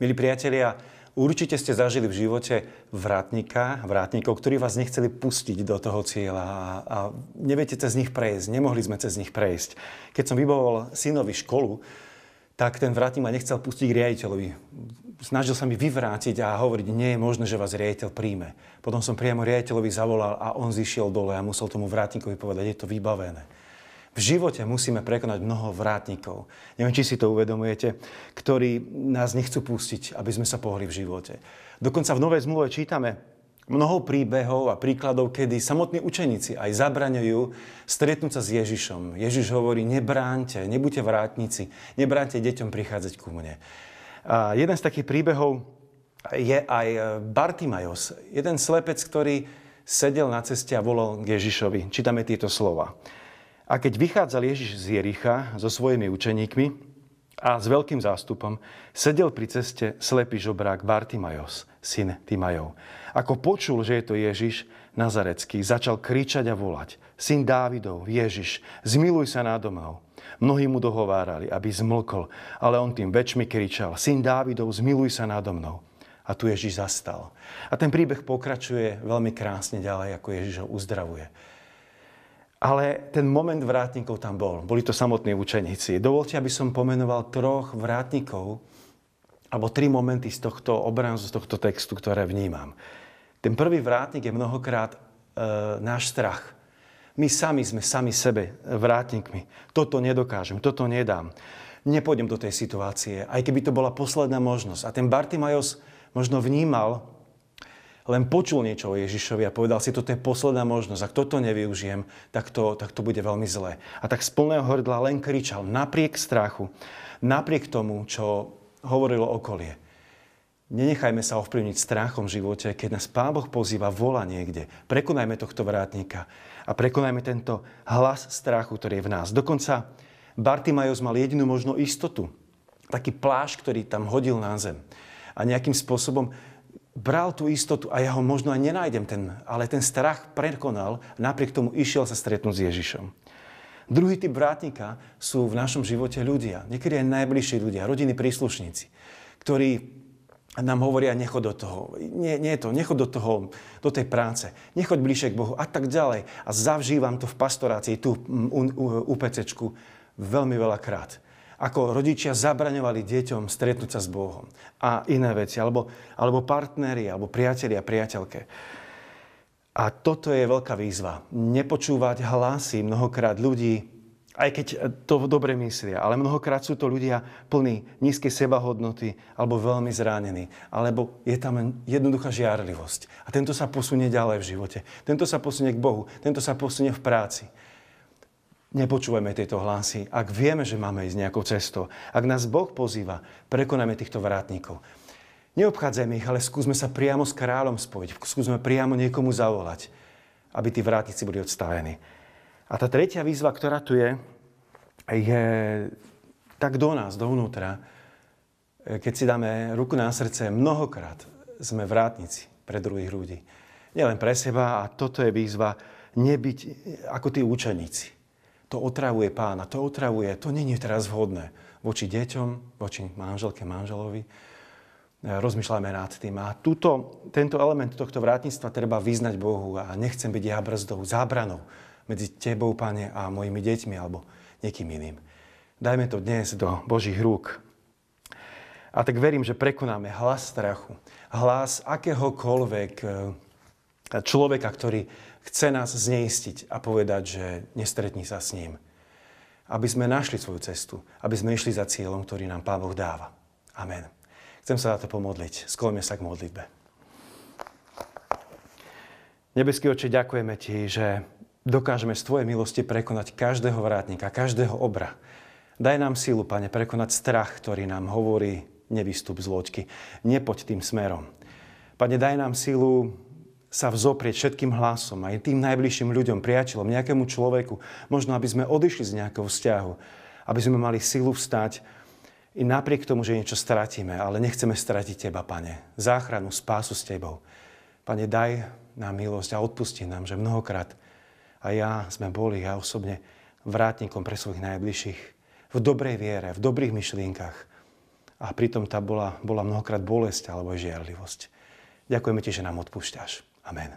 Milí priatelia, určite ste zažili v živote vrátnikov, ktorí vás nechceli pustiť do toho cieľa a neviete cez nich prejsť, nemohli sme cez nich prejsť. Keď som vybavoval synovi školu, tak ten vrátnik ma nechcel pustiť k riaditeľovi. Snažil sa mi vyvrátiť a hovoriť, nie je možné, že vás riaditeľ príjme. Potom som priamo riaditeľovi zavolal a on zišiel dole a musel tomu vrátnikovi povedať, je to vybavené. V živote musíme prekonať mnoho vrátnikov. Neviem, či si to uvedomujete, ktorí nás nechcú pustiť, aby sme sa pohli v živote. Dokonca v Novej zmluve čítame mnoho príbehov a príkladov, kedy samotní učeníci aj zabraňujú stretnúť sa s Ježišom. Ježiš hovorí, nebráňte, nebuďte vrátnici, nebráňte deťom prichádzať ku mne. A jeden z takých príbehov je aj Bartimajos, jeden slepec, ktorý sedel na ceste a volal k Ježišovi. Čítame tieto slova. A keď vychádzal Ježiš z Jericha so svojimi učeníkmi a s veľkým zástupom, sedel pri ceste slepý žobrák Bartimajos, syn Timajov. Ako počul, že je to Ježiš Nazarecký, začal kričať a volať: Syn Dávidov, Ježiš, zmiluj sa nádo mnou. Mnohí mu dohovárali, aby zmlkol, ale on tým väčšmi kričal: Syn Dávidov, zmiluj sa nádo mnou. A tu Ježiš zastal. A ten príbeh pokračuje veľmi krásne ďalej, ako Ježiš ho uzdravuje. Ale ten moment vrátnikov tam bol. Boli to samotní učeníci. Dovolte, aby som pomenoval troch vrátnikov, alebo tri momenty z tohto obrazu, z tohto textu, ktoré vnímam. Ten prvý vrátnik je mnohokrát náš strach. My sami sme sami sebe vrátnikmi. Toto nedokážem, toto nedám. Nepôjdem do tej situácie, aj keby to bola posledná možnosť. A ten Bartimajos možno vnímal, len počul niečo o Ježišovi a povedal si, toto je posledná možnosť. Ak toto nevyužijem, tak to bude veľmi zlé. A tak z plného hrdla len kričal napriek strachu, napriek tomu, čo hovorilo okolie. Nenechajme sa ovplyvniť strachom v živote, keď nás Pán Boh pozýva, volá niekde. Prekonajme tohto vrátnika a prekonajme tento hlas strachu, ktorý je v nás. Dokonca Bartimajos mal jedinú možnú istotu. Taký plášť, ktorý tam hodil na zem. A nejakým spôsobom bral tú istotu a ja ho možno aj nenájdem, ale ten strach prekonal, napriek tomu išiel sa stretnúť s Ježišom. Druhý typ vrátnika sú v našom živote ľudia, niekedy aj najbližší ľudia, rodinní príslušníci, ktorí nám hovoria, nechod do toho, nechod do toho, do tej práce, nechod bližšie k Bohu a tak ďalej. A zavžívam to v pastorácii, tu UPCčku veľmi veľakrát. Ako rodičia zabraňovali deťom stretnúť sa s Bohom a iné veci, alebo partneri, alebo priatelia a priateľke. A toto je veľká výzva. Nepočúvať hlasy mnohokrát ľudí, aj keď to dobre myslia, ale mnohokrát sú to ľudia plní nízkej sebahodnoty, alebo veľmi zranení, alebo je tam jednoduchá žiarlivosť. A tento sa posunie ďalej v živote. Tento sa posunie k Bohu, tento sa posunie v práci. Nepočúvajme tieto hlasy. Ak vieme, že máme ísť nejakou cestou, ak nás Boh pozýva, prekonáme týchto vrátnikov. Neobchádzajme ich, ale skúsme sa priamo s kráľom spojiť. Skúsme priamo niekomu zavolať, aby tí vrátnici boli odstavení. A tá tretia výzva, ktorá tu je tak do nás, dovnútra. Keď si dáme ruku na srdce, mnohokrát sme vrátnici pre druhých ľudí. Nielen pre seba, a toto je výzva nebyť ako tí učeníci. To otravuje Pána, to otravuje, to nie je teraz vhodné. Voči deťom, voči manželke, manželovi. Rozmýšľame nad tým. A tento element tohto vrátnictva treba vyznať Bohu a nechcem byť ja brzdou, zábranou medzi tebou, Pane, a mojimi deťmi alebo niekým iným. Dajme to dnes do Božích rúk. A tak verím, že prekonáme hlas strachu, hlas akéhokoľvek človeka, ktorý chce nás zneistiť a povedať, že nestretni sa s ním. Aby sme našli svoju cestu, aby sme išli za cieľom, ktorý nám Pán Boh dáva. Amen. Chcem sa na to pomodliť. Skloňme sa k modlitbe. Nebeský Otče, ďakujeme Ti, že dokážeme z Tvojej milosti prekonať každého vrátnika, každého obra. Daj nám sílu, Pane, prekonať strach, ktorý nám hovorí nevystup z loďky. Nepoď tým smerom. Pane, daj nám sílu sa vzoprieť všetkým hlasom, aj tým najbližším ľuďom, priateľom, nejakému človeku. Možno, aby sme odišli z nejakého vzťahu, aby sme mali silu vstať i napriek tomu, že niečo stratíme, ale nechceme stratiť Teba, Pane. Záchranu, spásu s Tebou. Pane, daj nám milosť a odpusti nám, že mnohokrát a ja osobne vrátnikom pre svojich najbližších v dobrej viere, v dobrých myšlienkach, a pritom tá bola mnohokrát bolesť alebo žiarlivosť. Ďakujeme ti, že nám odpúšťaš. Amen.